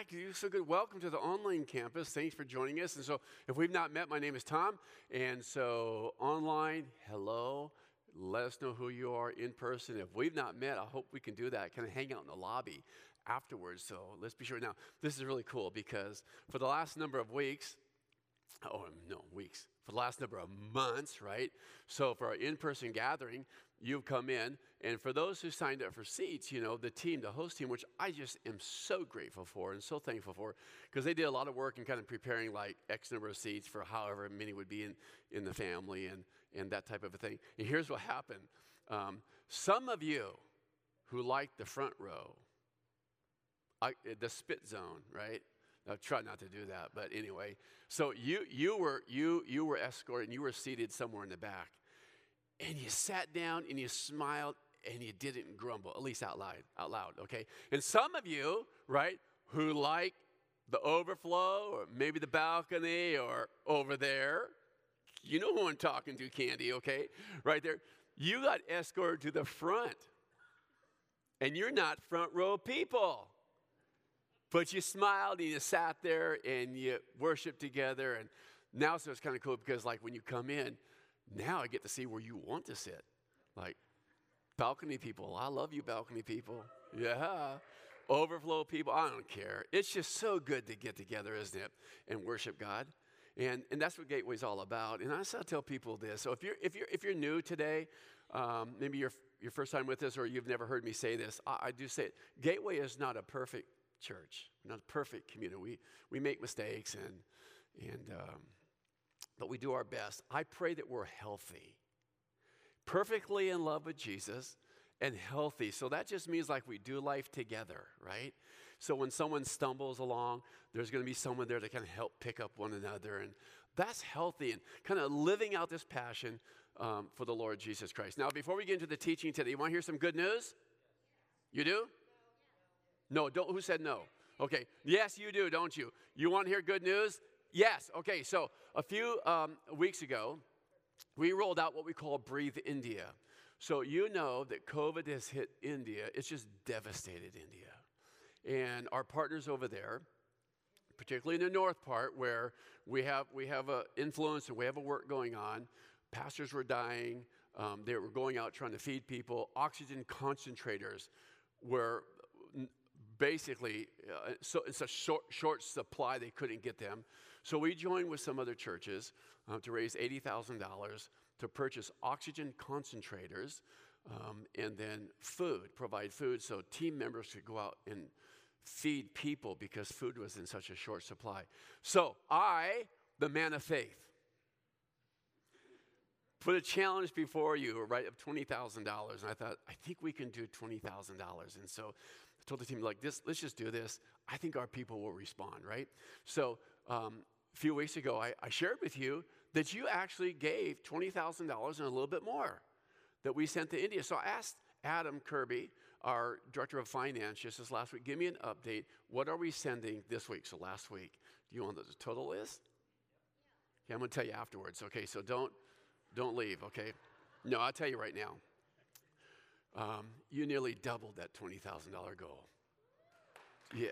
back. You're so good. Welcome to the online campus. Thanks for joining us. And so if we've not met, my name is Tom. And so online, hello. Let us know who you are in person. If we've not met, I hope we can do that. Kind of hang out in the lobby afterwards. So let's be sure. Now, this is really cool because for the last number of weeks, for the last number of months, right? So for our in-person gathering, you've come in. And for those who signed up for seats, you know, the team, the host team, which I just am so grateful for and so thankful for, because they did a lot of work in kind of preparing like X number of seats for however many would be in the family and that type of a thing. And here's what happened. Some of you who liked the front row, the spit zone, right? I try not to do that, but anyway. So you were escorted and you were seated somewhere in the back. And you sat down and you smiled and you didn't grumble, at least out loud, okay? And some of you, right, who like the overflow or maybe the balcony or over there, you know who I'm talking to, Candy, okay? Right there. You got escorted to the front. And you're not front row people. But you smiled and you sat there and you worshiped together. And now, so it's kind of cool because, like, when you come in, now I get to see where you want to sit. Like, balcony people. I love you, balcony people. Yeah. Overflow people. I don't care. It's just so good to get together, isn't it? And worship God. And that's what Gateway's all about. And I still tell people this. So if you're new today, maybe your first time with us or you've never heard me say this, I do say it. Gateway is not a perfect church. We're not a perfect community. We make mistakes, but we do our best. I pray that we're healthy, perfectly in love with Jesus, and healthy. So that just means like we do life together, right? So when someone stumbles along, there's going to be someone there to kind of help pick up one another, and that's healthy and kind of living out this passion for the Lord Jesus Christ. Now, before we get into the teaching today, you want to hear some good news? You do? No, don't. Who said no? Okay. Yes, you do, don't you? You want to hear good news? Yes. Okay. So a few weeks ago, we rolled out what we call Breathe India. So you know that COVID has hit India. It's just devastated India. And our partners over there, particularly in the north part where we have an influence and we have a work going on, pastors were dying. They were going out trying to feed people. Oxygen concentrators were basically it's a short supply. They couldn't get them. So we joined with some other churches to raise $80,000 to purchase oxygen concentrators and then provide food so team members could go out and feed people because food was in such a short supply. So I, the man of faith, put a challenge before you, right, of $20,000. And I thought, I think we can do $20,000. And so I told the team, like, let's just do this. I think our people will respond, right? So a few weeks ago, I shared with you that you actually gave $20,000 and a little bit more that we sent to India. So I asked Adam Kirby, our director of finance, just this last week, give me an update. What are we sending this week? So last week, do you want the total list? Okay, I'm going to tell you afterwards. Okay, so don't leave, okay? No, I'll tell you right now. You nearly doubled that $20,000 goal. Yeah.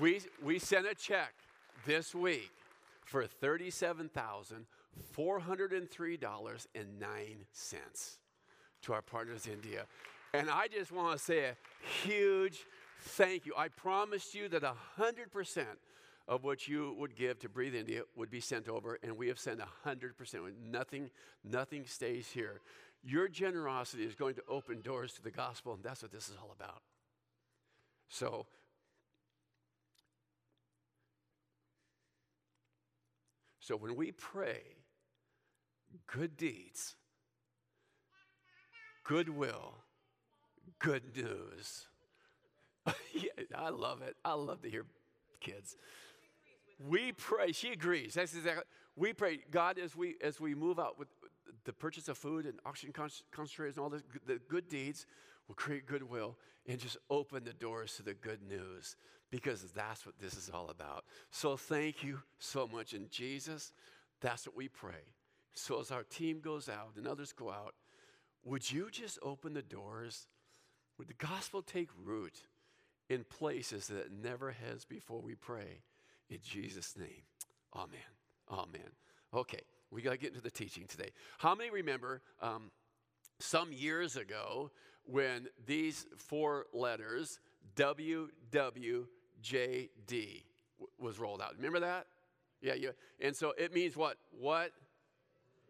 We sent a check this week for $37,403.09 to our partners in India. And I just want to say a huge thank you. I promised you that 100% of what you would give to Breathe India would be sent over, and we have sent 100%. Nothing stays here. Your generosity is going to open doors to the gospel, and that's what this is all about. So, when we pray good deeds, goodwill, good news, yeah, I love it. I love to hear kids. We pray. She agrees. That's exactly. We pray, God, as we move out with the purchase of food and oxygen concentrators and all this, the good deeds will create goodwill and just open the doors to the good news because that's what this is all about. So thank you so much. And Jesus, that's what we pray. So as our team goes out and others go out, would you just open the doors? Would the gospel take root in places that it never has before, we pray in Jesus' name. Amen. Amen. Okay, we got to get into the teaching today. How many remember some years ago when these four letters, WWJD, was rolled out? Remember that? Yeah, yeah. And so it means what? What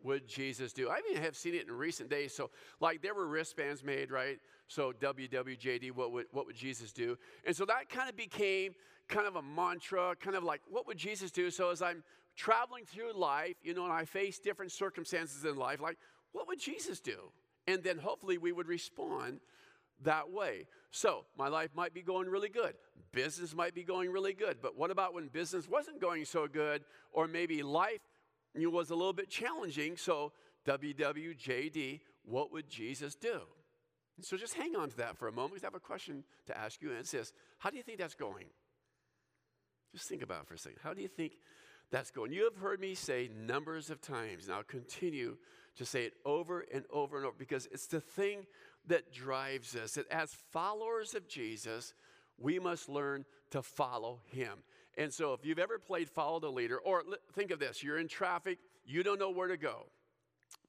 would Jesus do? I even have seen it in recent days. So like there were wristbands made, right? So WWJD, what would Jesus do? And so that kind of became kind of a mantra, kind of like, what would Jesus do? So as I'm traveling through life, you know, and I face different circumstances in life, like, what would Jesus do? And then hopefully we would respond that way. So my life might be going really good. Business might be going really good. But what about when business wasn't going so good, or maybe life was a little bit challenging? So WWJD, what would Jesus do? So just hang on to that for a moment, because I have a question to ask you, and it's this: how do you think that's going? Just think about it for a second. How do you think that's going? You have heard me say numbers of times, and I'll continue to say it over and over and over, because it's the thing that drives us, that as followers of Jesus, we must learn to follow him. And so if you've ever played follow the leader, or think of this, you're in traffic, you don't know where to go,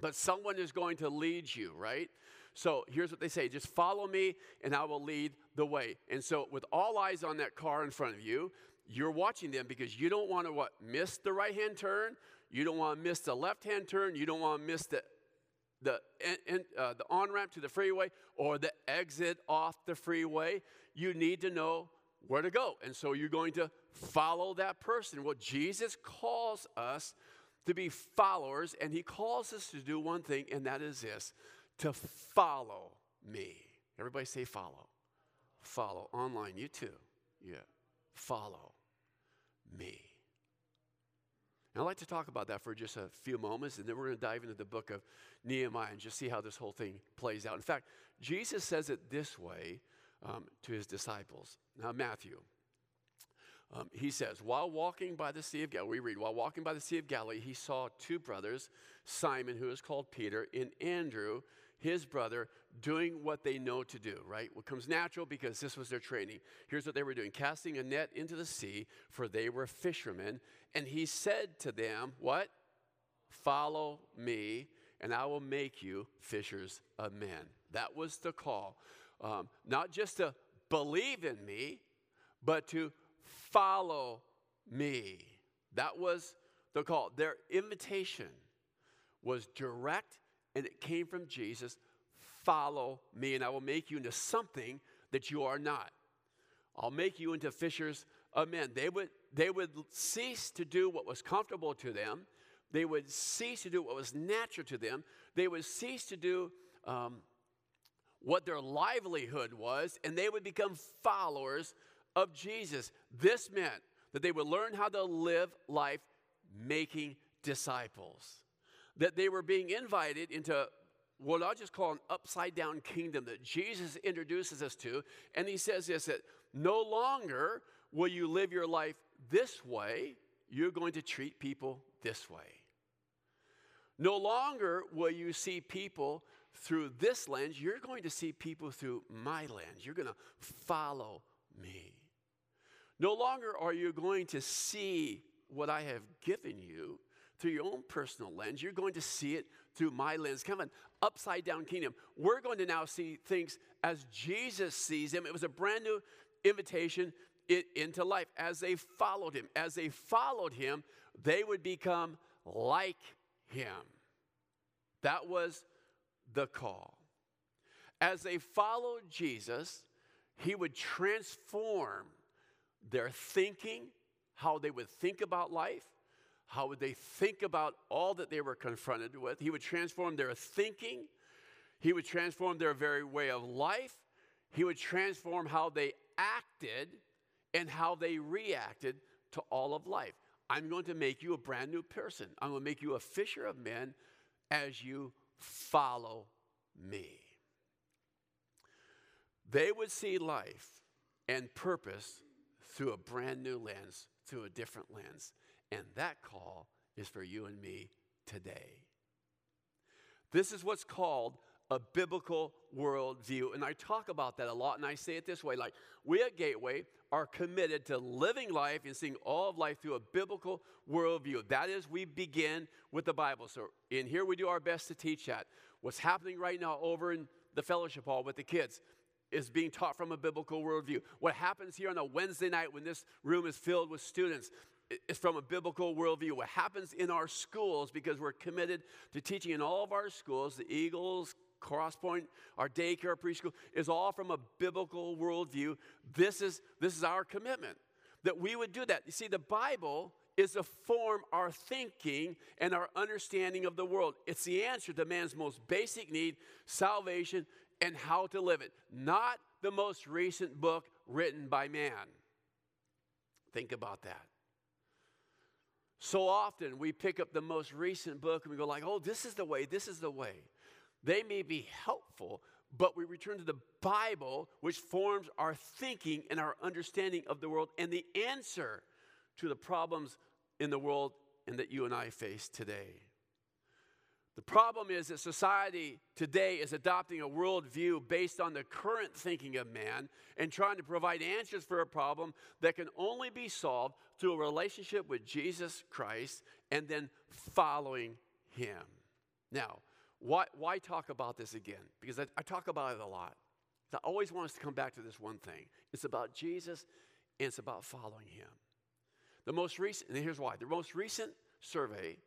but someone is going to lead you, right? So here's what they say: just follow me and I will lead the way. And so with all eyes on that car in front of you, you're watching them, because you don't want to what? Miss the right-hand turn. You don't want to miss the left-hand turn. You don't want to miss the on-ramp to the freeway, or the exit off the freeway. You need to know where to go. And so you're going to follow that person. Well, Jesus calls us to be followers, and he calls us to do one thing, and that is this: to follow me. Everybody say follow. Follow. Online, you too. Yeah. Follow me. And I'd like to talk about that for just a few moments, and then we're going to dive into the book of Nehemiah and just see how this whole thing plays out. In fact, Jesus says it this way to his disciples. Now, Matthew, he says, while walking by the Sea of Galilee, we read, while walking by the Sea of Galilee, he saw two brothers, Simon, who is called Peter, and Andrew, his brother, doing what they know to do, right? What comes natural, because this was their training. Here's what they were doing: casting a net into the sea, for they were fishermen. And he said to them, what? Follow me, and I will make you fishers of men. That was the call. Not just to believe in me, but to follow me. That was the call. Their invitation was direct, and it came from Jesus. Follow me, and I will make you into something that you are not. I'll make you into fishers of men. They would cease to do what was comfortable to them. They would cease to do what was natural to them. They would cease to do what their livelihood was, and they would become followers of Jesus. This meant that they would learn how to live life making disciples. That they were being invited into what I'll just call an upside-down kingdom that Jesus introduces us to. And he says this, that no longer will you live your life this way. You're going to treat people this way. No longer will you see people through this lens. You're going to see people through my lens. You're going to follow me. No longer are you going to see what I have given you through your own personal lens. You're going to see it through my lens. Kind of an upside-down kingdom. We're going to now see things as Jesus sees them. It was a brand new invitation into life. As they followed him, they would become like him. That was the call. As they followed Jesus, he would transform their thinking, how they would think about life. How would they think about all that they were confronted with? He would transform their thinking. He would transform their very way of life. He would transform how they acted and how they reacted to all of life. I'm going to make you a brand new person. I'm going to make you a fisher of men as you follow me. They would see life and purpose through a brand new lens, through a different lens. And that call is for you and me today. This is what's called a biblical worldview. And I talk about that a lot, and I say it this way, like, we at Gateway are committed to living life and seeing all of life through a biblical worldview. That is, we begin with the Bible. So in here, we do our best to teach that. What's happening right now over in the fellowship hall with the kids is being taught from a biblical worldview. What happens here on a Wednesday night when this room is filled with students is from a biblical worldview. What happens in our schools, because we're committed to teaching in all of our schools, the Eagles, Crosspoint, our daycare, preschool, is all from a biblical worldview. This is our commitment, that we would do that. You see, the Bible is to form our thinking and our understanding of the world. It's the answer to man's most basic need, salvation, and how to live it. Not the most recent book written by man. Think about that. So often we pick up the most recent book and we go like, oh, this is the way, this is the way. They may be helpful, but we return to the Bible, which forms our thinking and our understanding of the world and the answer to the problems in the world and that you and I face today. The problem is that society today is adopting a worldview based on the current thinking of man and trying to provide answers for a problem that can only be solved through a relationship with Jesus Christ and then following him. Now, why talk about this again? Because I talk about it a lot. I always want us to come back to this one thing. It's about Jesus, and it's about following him. The most recent, and here's why. The most recent survey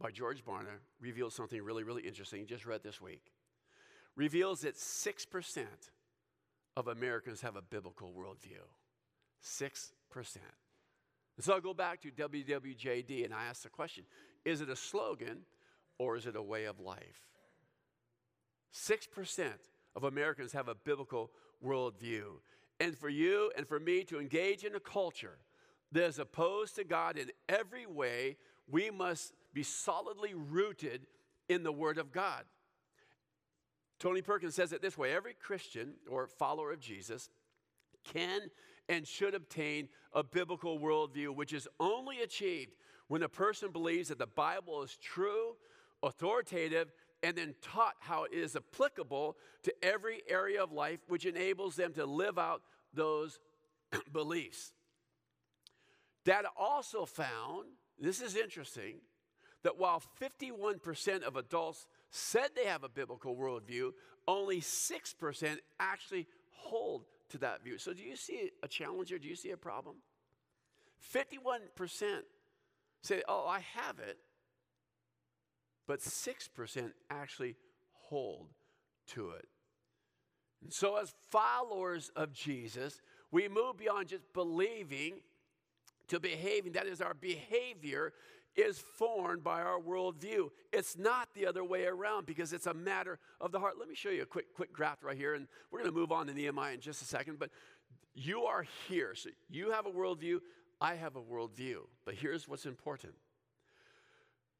by George Barna reveals something really, really interesting. Just read this week. Reveals that 6% of Americans have a biblical worldview. 6%. And so I'll go back to WWJD, and I ask the question, is it a slogan or is it a way of life? 6% of Americans have a biblical worldview. And for you and for me to engage in a culture that is opposed to God in every way, we must be solidly rooted in the Word of God. Tony Perkins says it this way, every Christian or follower of Jesus can and should obtain a biblical worldview, which is only achieved when a person believes that the Bible is true, authoritative, and then taught how it is applicable to every area of life, which enables them to live out those beliefs. Data also found, this is interesting, that while 51% of adults said they have a biblical worldview, only 6% actually hold to that view. So do you see a challenge here? Do you see a problem? 51% say, oh, I have it, but 6% actually hold to it. And so as followers of Jesus, we move beyond just believing to behaving. That is, our behavior is formed by our worldview. It's not the other way around, because it's a matter of the heart. Let me show you a quick graph right here, and we're going to move on to Nehemiah in just a second, but you are here. So you have a worldview, I have a worldview, but here's what's important.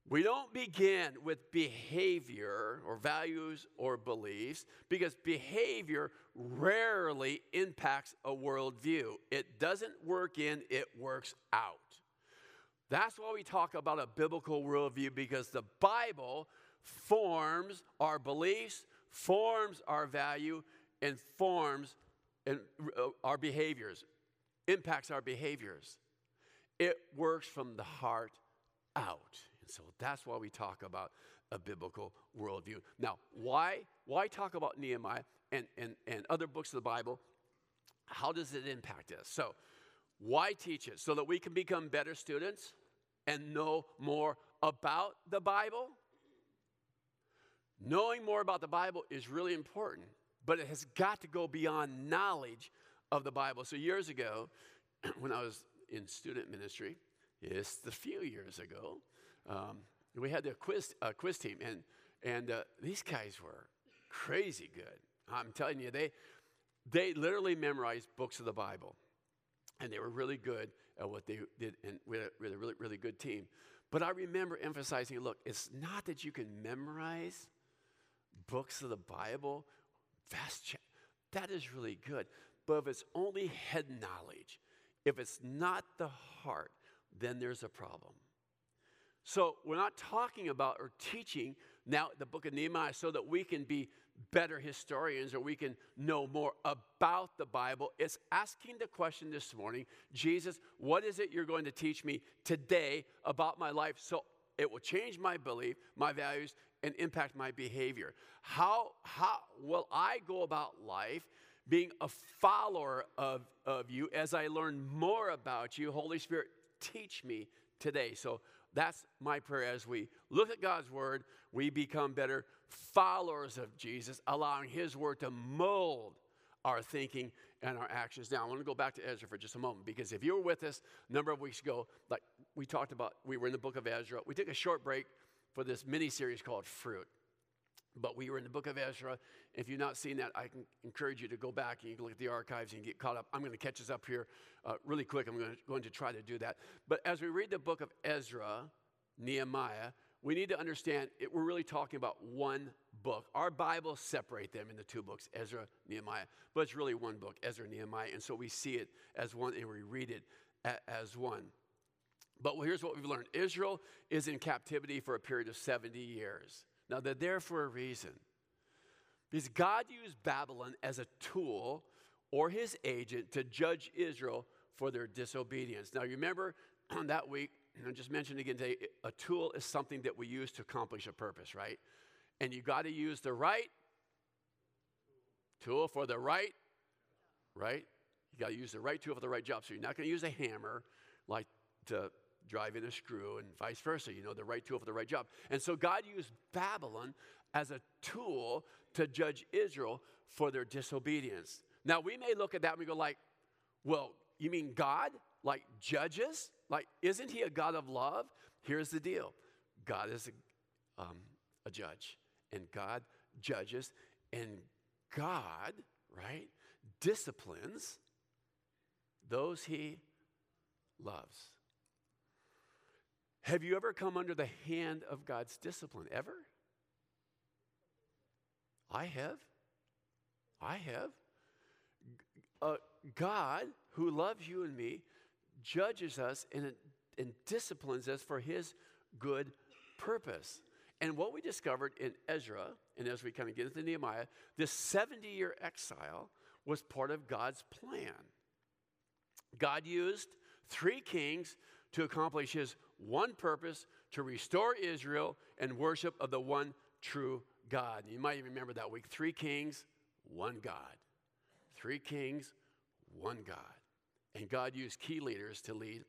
We don't begin with behavior or values or beliefs, because behavior rarely impacts a worldview. It doesn't work in, it works out. That's why we talk about a biblical worldview, because the Bible forms our beliefs, forms our value, and forms our behaviors, impacts our behaviors. It works from the heart out. And so that's why we talk about a biblical worldview. Now, why talk about Nehemiah and other books of the Bible? How does it impact us? So, why teach it? So that we can become better students and know more about the Bible? Knowing more about the Bible is really important, but it has got to go beyond knowledge of the Bible. So years ago, when I was in student ministry, yes, a few years ago, we had the quiz team, and these guys were crazy good. I'm telling you, they literally memorized books of the Bible. And they were really good at what they did, and we had a really, really, really good team. But I remember emphasizing, look, it's not that you can memorize books of the Bible. That is really good. But if it's only head knowledge, if it's not the heart, then there's a problem. So we're not talking about or teaching now the book of Nehemiah so that we can be better historians or we can know more about the Bible. It's asking the question this morning, Jesus, what is it you're going to teach me today about my life so it will change my belief, my values, and impact my behavior? How will I go about life being a follower of you as I learn more about you? Holy Spirit, teach me today. So that's my prayer. As we look at God's word, we become better followers of Jesus, allowing his word to mold our thinking and our actions. Now, I want to go back to Ezra for just a moment, because if you were with us a number of weeks ago, like we talked about, we were in the book of Ezra. We took a short break for this mini-series called Fruit, but we were in the book of Ezra. If you've not seen that, I can encourage you to go back and you can look at the archives and get caught up. I'm going to catch us up here really quick. I'm going to try to do that. But as we read the book of Ezra, Nehemiah, we need to understand we're really talking about one book. Our Bibles separate them into two books, Ezra, Nehemiah, but it's really one book, Ezra, Nehemiah, and so we see it as one and we read it as one. But here's what we've learned. Israel is in captivity for a period of 70 years. Now, they're there for a reason, because God used Babylon as a tool or his agent to judge Israel for their disobedience. Now, you remember on that week, and I just mentioned again today, a tool is something that we use to accomplish a purpose, right? And you got to use the right tool for the right? You got to use the right tool for the right job. So you're not going to use a hammer like to drive in a screw and vice versa, you know, the right tool for the right job. And so God used Babylon as a tool to judge Israel for their disobedience. Now, we may look at that and we go like, well, you mean God? Like judges? Like, isn't he a God of love? Here's the deal. God is a judge, and God judges, and God, right, disciplines those he loves. Have you ever come under the hand of God's discipline? Ever? I have. God, who loves you and me, judges us and disciplines us for his good purpose. And what we discovered in Ezra, and as we kind of get into Nehemiah, this 70-year exile was part of God's plan. God used 3 kings to accomplish his one purpose, to restore Israel and worship of the one true God. You might remember that week, 3 kings, one God. 3 kings, one God. And God used key leaders to lead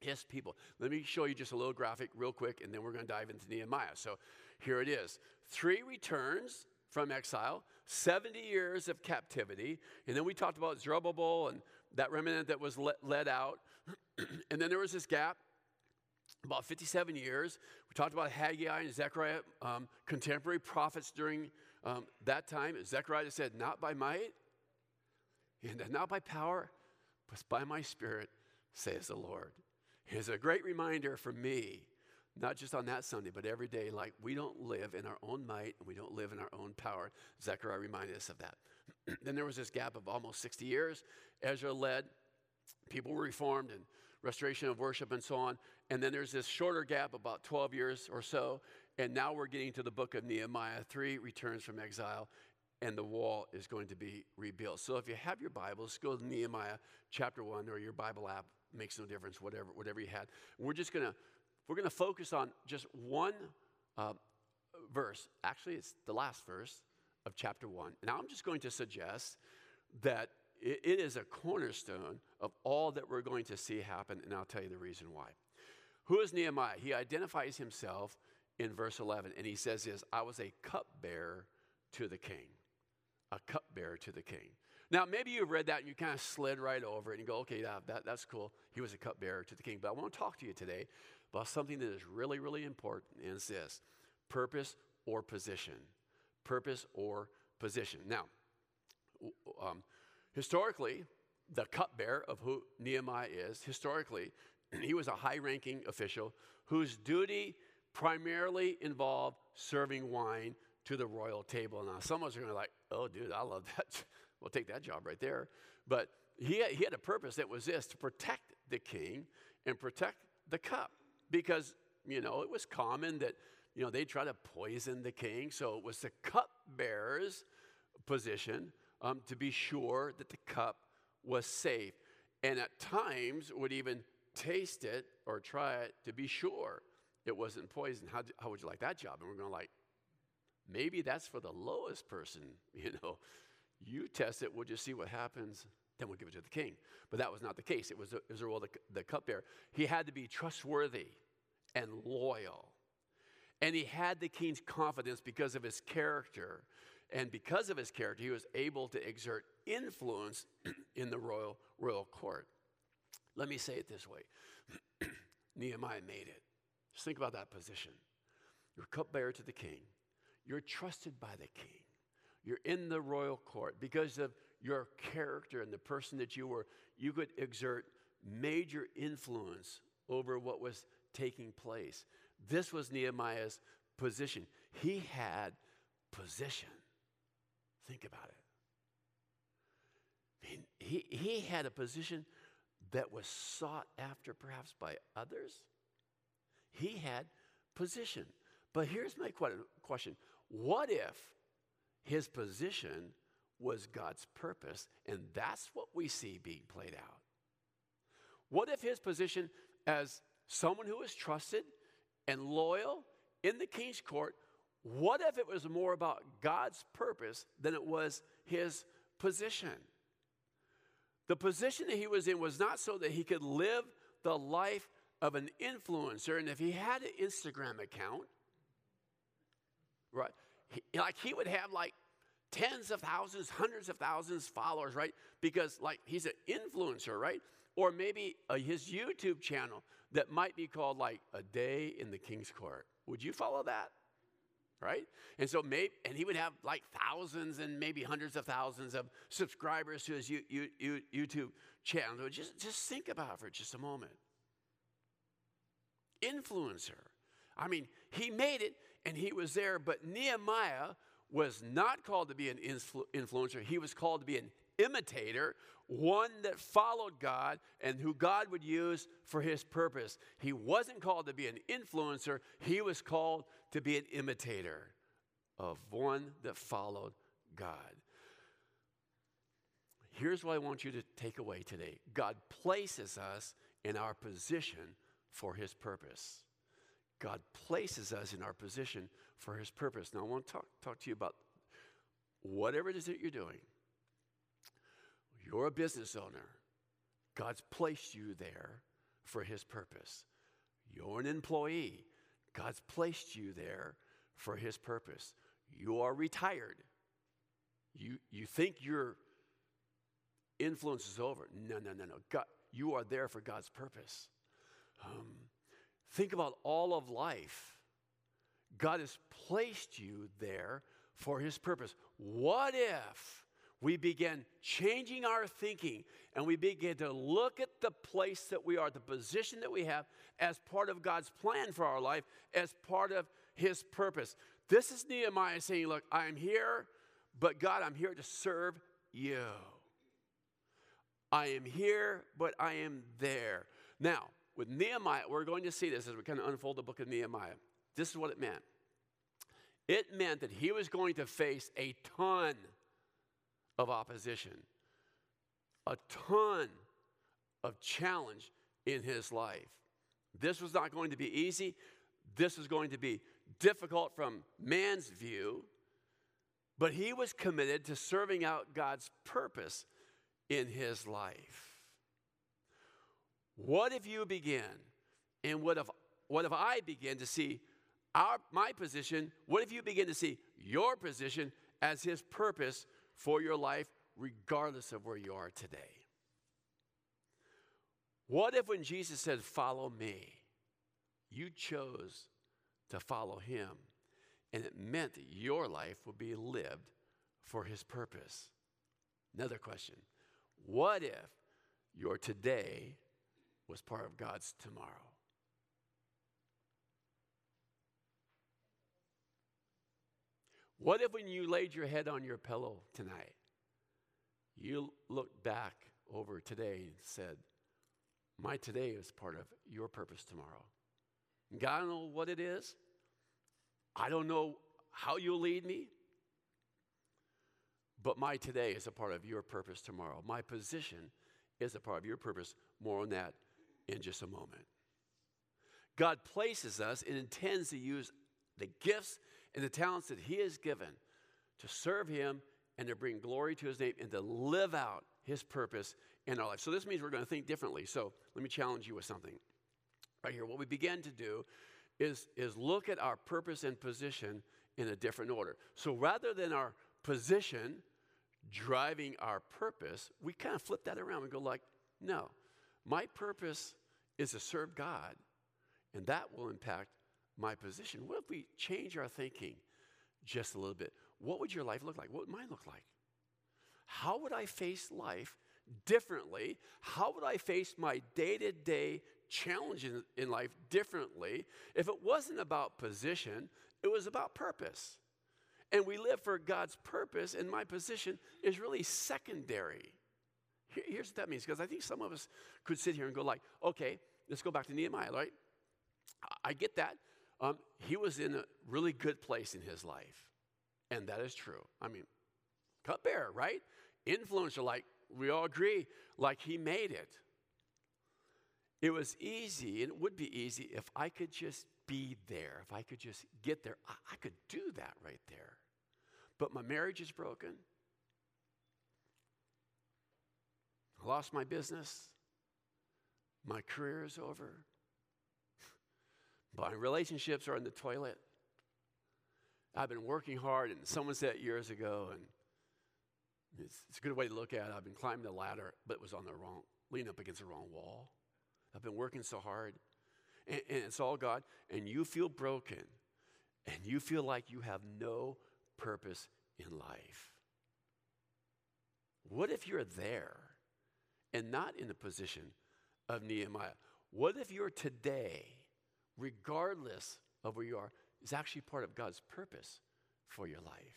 his people. Let me show you just a little graphic real quick, and then we're going to dive into Nehemiah. So here it is. 3 returns from exile, 70 years of captivity, and then we talked about Zerubbabel and that remnant that was led out. And then there was this gap, about 57 years. We talked about Haggai and Zechariah, contemporary prophets during that time. Zechariah said, not by might and not by power, but by my spirit, says the Lord. Here's a great reminder for me, not just on that Sunday, but every day, like we don't live in our own might and we don't live in our own power. Zechariah reminded us of that. Then there was this gap of almost 60 years. Ezra led. People were reformed and restoration of worship and so on. And then there's this shorter gap, about 12 years or so. And now we're getting to the book of Nehemiah. 3 returns from exile, and the wall is going to be rebuilt. So if you have your Bibles, go to Nehemiah chapter 1 or your Bible app. Makes no difference, whatever you had. We're just going to focus on just one verse. Actually, it's the last verse of chapter 1. Now, I'm just going to suggest that it is a cornerstone of all that we're going to see happen, and I'll tell you the reason why. Who is Nehemiah? He identifies himself in verse 11, and he says this, I was a cupbearer to the king. A cupbearer to the king. Now, maybe you've read that and you kind of slid right over it and go, okay, that's cool. He was a cupbearer to the king. But I want to talk to you today about something that is really, really important, and it's this, purpose or position. Purpose or position. Now, historically, the cupbearer of who Nehemiah is, historically, he was a high-ranking official whose duty primarily involved serving wine to the royal table. Now, some of us are going to be like, oh, dude, I love that. We'll take that job right there. But he had a purpose that was this, to protect the king and protect the cup. Because, you know, it was common that you know, they try to poison the king. So it was the cupbearer's position to be sure that the cup was safe, and at times would even taste it or try it to be sure it wasn't poison. How would you like that job? And we're going like, maybe that's for the lowest person, you know. You test it, we'll just see what happens, then we'll give it to the king. But that was not the case. It was the role of the cupbearer. He had to be trustworthy and loyal. And he had the king's confidence because of his character. And because of his character, he was able to exert influence in the royal court. Let me say it this way. Nehemiah made it. Just think about that position. You're cupbearer to the king. You're trusted by the king. You're in the royal court. Because of your character and the person that you were, you could exert major influence over what was taking place. This was Nehemiah's position. He had position. Think about it. I mean, he had a position that was sought after perhaps by others. He had position. But here's my question. What if his position was God's purpose? And that's what we see being played out. What if his position as someone who is trusted and loyal in the king's court, what if it was more about God's purpose than it was his position? The position that he was in was not so that he could live the life of an influencer. And if he had an Instagram account, right, he would have like tens of thousands, hundreds of thousands of followers, right? Because like he's an influencer, right? Or maybe his YouTube channel that might be called like A Day in the King's Court. Would you follow that? Right? And so and he would have like thousands and maybe hundreds of thousands of subscribers to his YouTube channel. So just think about it for just a moment. Influencer. I mean, he made it and he was there, but Nehemiah was not called to be an influencer. He was called to be an imitator, one that followed God and who God would use for his purpose. He wasn't called to be an influencer. He was called to be an imitator of one that followed God. Here's what I want you to take away today. God places us in our position for his purpose. God places us in our position for his purpose. Now I want to talk to you about whatever it is that you're doing. You're a business owner. God's placed you there for his purpose. You're an employee. God's placed you there for his purpose. You are retired. You think your influence is over. No. You are there for God's purpose. Think about all of life. God has placed you there for his purpose. What if we began changing our thinking and we began to look at the place that we are, the position that we have as part of God's plan for our life, as part of his purpose? This is Nehemiah saying, look, I'm here, but God, I'm here to serve you. I am here, but I am there. Now, with Nehemiah, we're going to see this as we kind of unfold the book of Nehemiah. This is what it meant. It meant that he was going to face a ton of opposition, a ton of challenge in his life. This was not going to be easy. This was going to be difficult from man's view, but he was committed to serving out God's purpose in his life. What if you begin, and what if I begin to see my position, what if you begin to see your position as his purpose for your life, regardless of where you are today? What if when Jesus said, follow me, you chose to follow him, and it meant that your life would be lived for his purpose? Another question. What if your today was part of God's tomorrow? What if when you laid your head on your pillow tonight, you looked back over today and said, my today is part of your purpose tomorrow. And God, I don't know what it is. I don't know how you'll lead me, but my today is a part of your purpose tomorrow. My position is a part of your purpose. More on that in just a moment. God places us and intends to use the gifts and the talents that he has given to serve him and to bring glory to his name and to live out his purpose in our life. So this means we're going to think differently. So let me challenge you with something right here. What we began to do is look at our purpose and position in a different order. So rather than our position driving our purpose, we kind of flip that around and go like, no, my purpose is to serve God, and that will impact my position. What if we change our thinking just a little bit? What would your life look like? What would mine look like? How would I face life differently? How would I face my day-to-day challenges in life differently if it wasn't about position, it was about purpose? And we live for God's purpose, and my position is really secondary. Here's what that means, because I think some of us could sit here and go like, okay, let's go back to Nehemiah, right? I get that. He was in a really good place in his life, and that is true. I mean, cupbearer, right? Influencer, like we all agree, like he made it. It was easy, and it would be easy if I could just be there, if I could just get there. I could do that right there. But my marriage is broken. I lost my business. My career is over. My relationships are in the toilet. I've been working hard, and someone said years ago, and it's a good way to look at it. I've been climbing the ladder, but it was on the wrong, leaning up against the wrong wall. I've been working so hard, and it's all God, and you feel broken, and you feel like you have no purpose in life. What if you're there and not in the position of Nehemiah? What if you're today, regardless of where you are, is actually part of God's purpose for your life?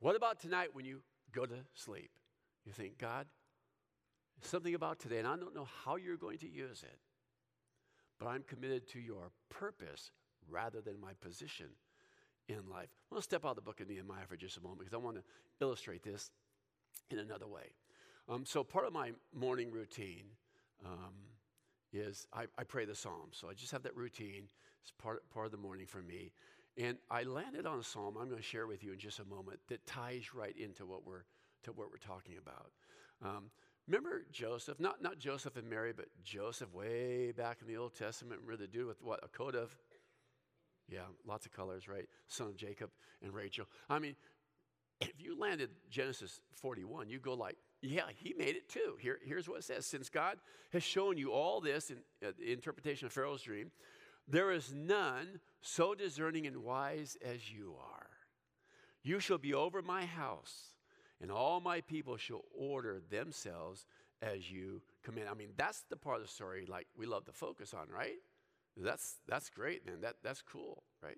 What about tonight when you go to sleep? You think, God, something about today, and I don't know how you're going to use it, but I'm committed to your purpose rather than my position in life. I'm going to step out of the book of Nehemiah for just a moment because I want to illustrate this in another way. So part of my morning routine is I pray the Psalms. So I just have that routine. It's part of the morning for me. And I landed on a Psalm I'm going to share with you in just a moment that ties right into what we're talking about. Remember Joseph, not Joseph and Mary, but Joseph way back in the Old Testament. Remember the dude with what, a coat of, yeah, lots of colors, right? Son of Jacob and Rachel. I mean, if you landed Genesis 41, you go like, yeah, he made it too. Here's what it says. Since God has shown you all this in the interpretation of Pharaoh's dream, there is none so discerning and wise as you are. You shall be over my house, and all my people shall order themselves as you command. I mean, that's the part of the story like we love to focus on, right? That's great, man. That's cool, right?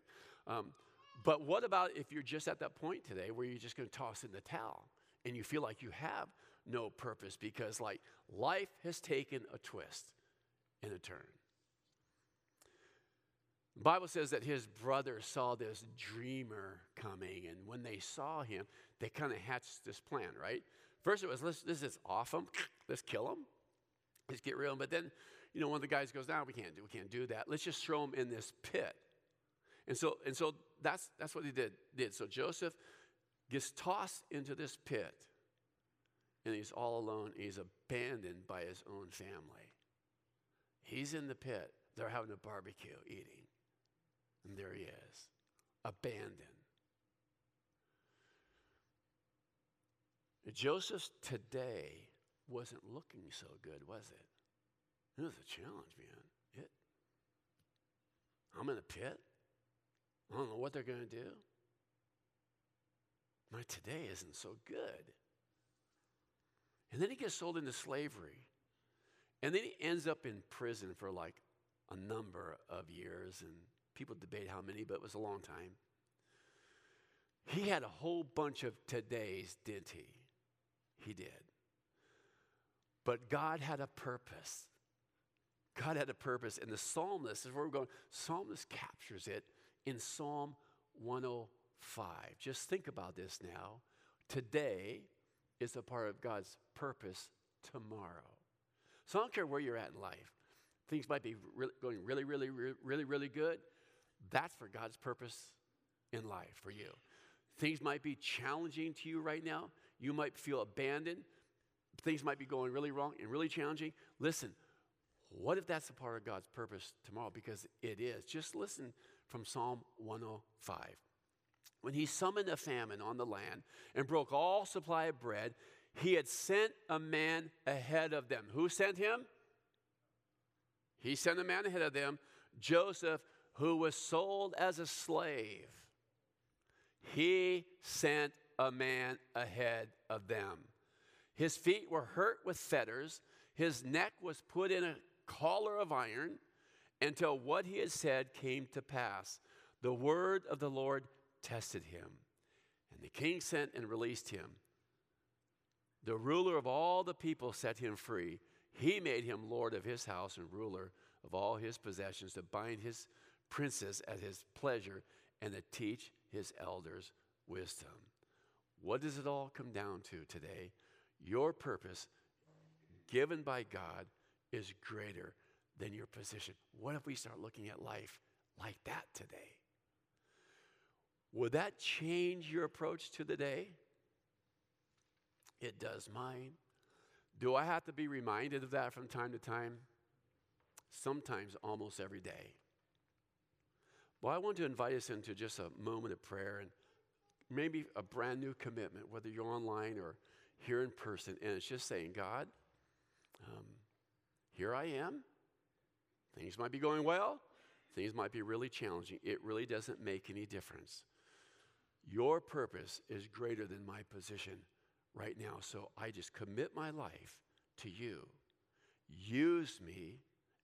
But what about if you're just at that point today where you're just going to toss in the towel and you feel like you have no purpose because like life has taken a twist and a turn? The Bible says that his brothers saw this dreamer coming, and when they saw him, they kind of hatched this plan, right? First it was, this is off him. Let's kill him. Let's get rid of him. But then, you know, one of the guys goes, no, we can't do that. Let's just throw him in this pit. And so that's what they did. So Joseph gets tossed into this pit, and he's all alone. He's abandoned by his own family. He's in the pit. They're having a barbecue eating. And there he is, abandoned. Joseph's today wasn't looking so good, was it? It was a challenge, man. I'm in a pit. I don't know what they're going to do. My today isn't so good. And then he gets sold into slavery. And then he ends up in prison for like a number of years, and people debate how many, but it was a long time. He had a whole bunch of todays, didn't he? He did. But God had a purpose. God had a purpose, and the psalmist is where we're going. Psalmist captures it in Psalm 105. Just think about this now. Today is a part of God's purpose tomorrow. So I don't care where you're at in life. Things might be going really good. That's for God's purpose in life for you. Things might be challenging to you right now. You might feel abandoned. Things might be going really wrong and really challenging. Listen, what if that's a part of God's purpose tomorrow? Because it is. Just listen from Psalm 105. When he summoned a famine on the land and broke all supply of bread, he had sent a man ahead of them. Who sent him? He sent a man ahead of them, Joseph, who was sold as a slave. He sent a man ahead of them. His feet were hurt with fetters. His neck was put in a collar of iron until what he had said came to pass. The word of the Lord tested him. And the king sent and released him. The ruler of all the people set him free. He made him lord of his house and ruler of all his possessions, to bind his princes at his pleasure and to teach his elders wisdom. What does it all come down to today? Your purpose given by God is greater than your position. What if we start looking at life like that today? Would that change your approach to the day? It does mine. Do I have to be reminded of that from time to time? Sometimes, almost every day. Well, I want to invite us into just a moment of prayer and maybe a brand new commitment, whether you're online or here in person, and it's just saying, God, here I am. Things might be going well. Things might be really challenging. It really doesn't make any difference. Your purpose is greater than my position right now, so I just commit my life to you. Use me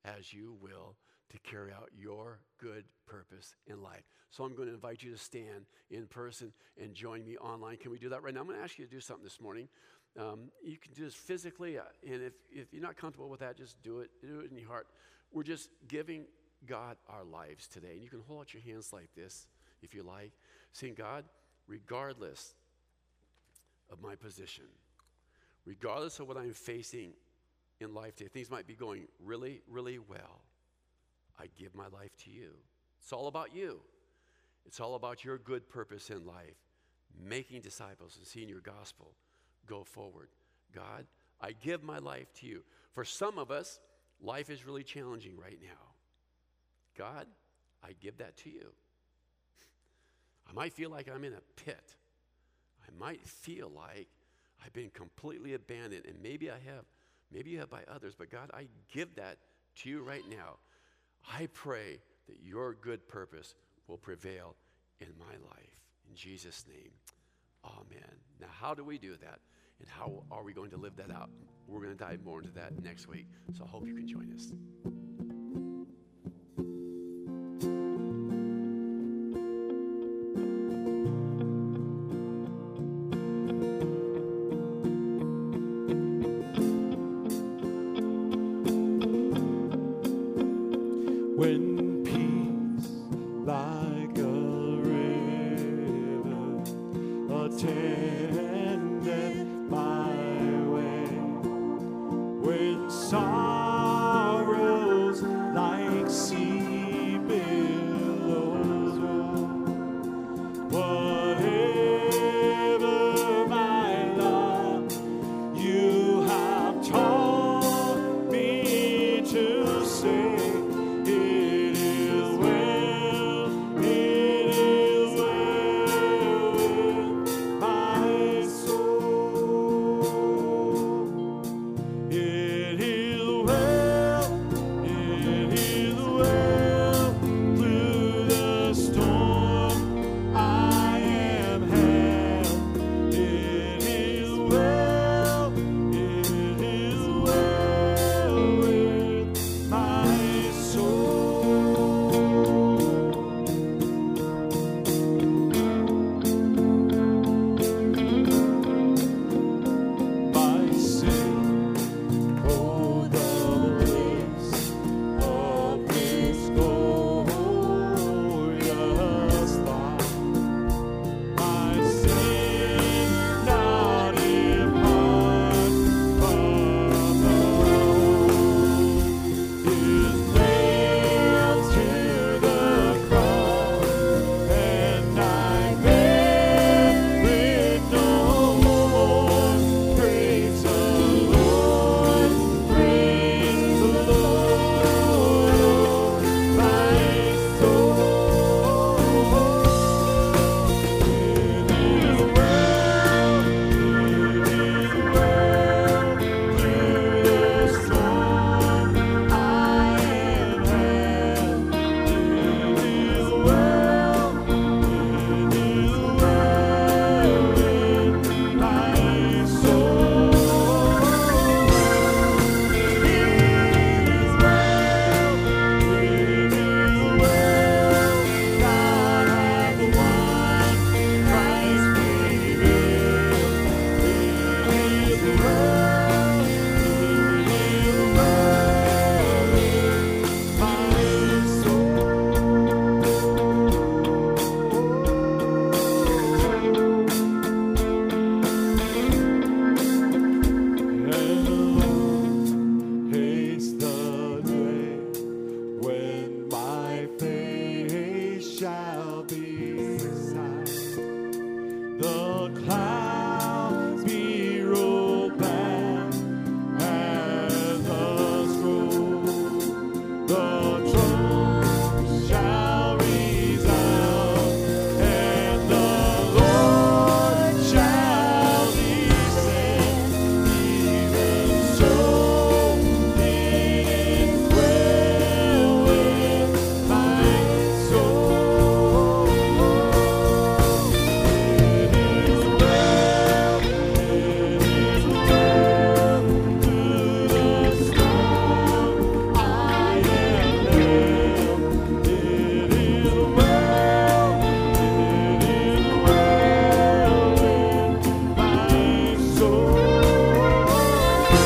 as you will to carry out your good purpose in life. So I'm going to invite you to stand in person and join me online. Can we do that right now? I'm going to ask you to do something this morning. You can do this physically, and if you're not comfortable with that, just do it. Do it in your heart. We're just giving God our lives today. And you can hold out your hands like this, if you like, saying, God, regardless of my position, regardless of what I'm facing in life today, things might be going really well. I give my life to you. It's all about you. It's all about your good purpose in life, making disciples and seeing your gospel go forward. God, I give my life to you. For some of us, life is really challenging right now. God, I give that to you. I might feel like I'm in a pit. I might feel like I've been completely abandoned, and maybe I have, maybe you have by others, but God, I give that to you right now. I pray that your good purpose will prevail in my life. In Jesus' name, amen. Now, how do we do that? And how are we going to live that out? We're going to dive more into that next week. So I hope you can join us. When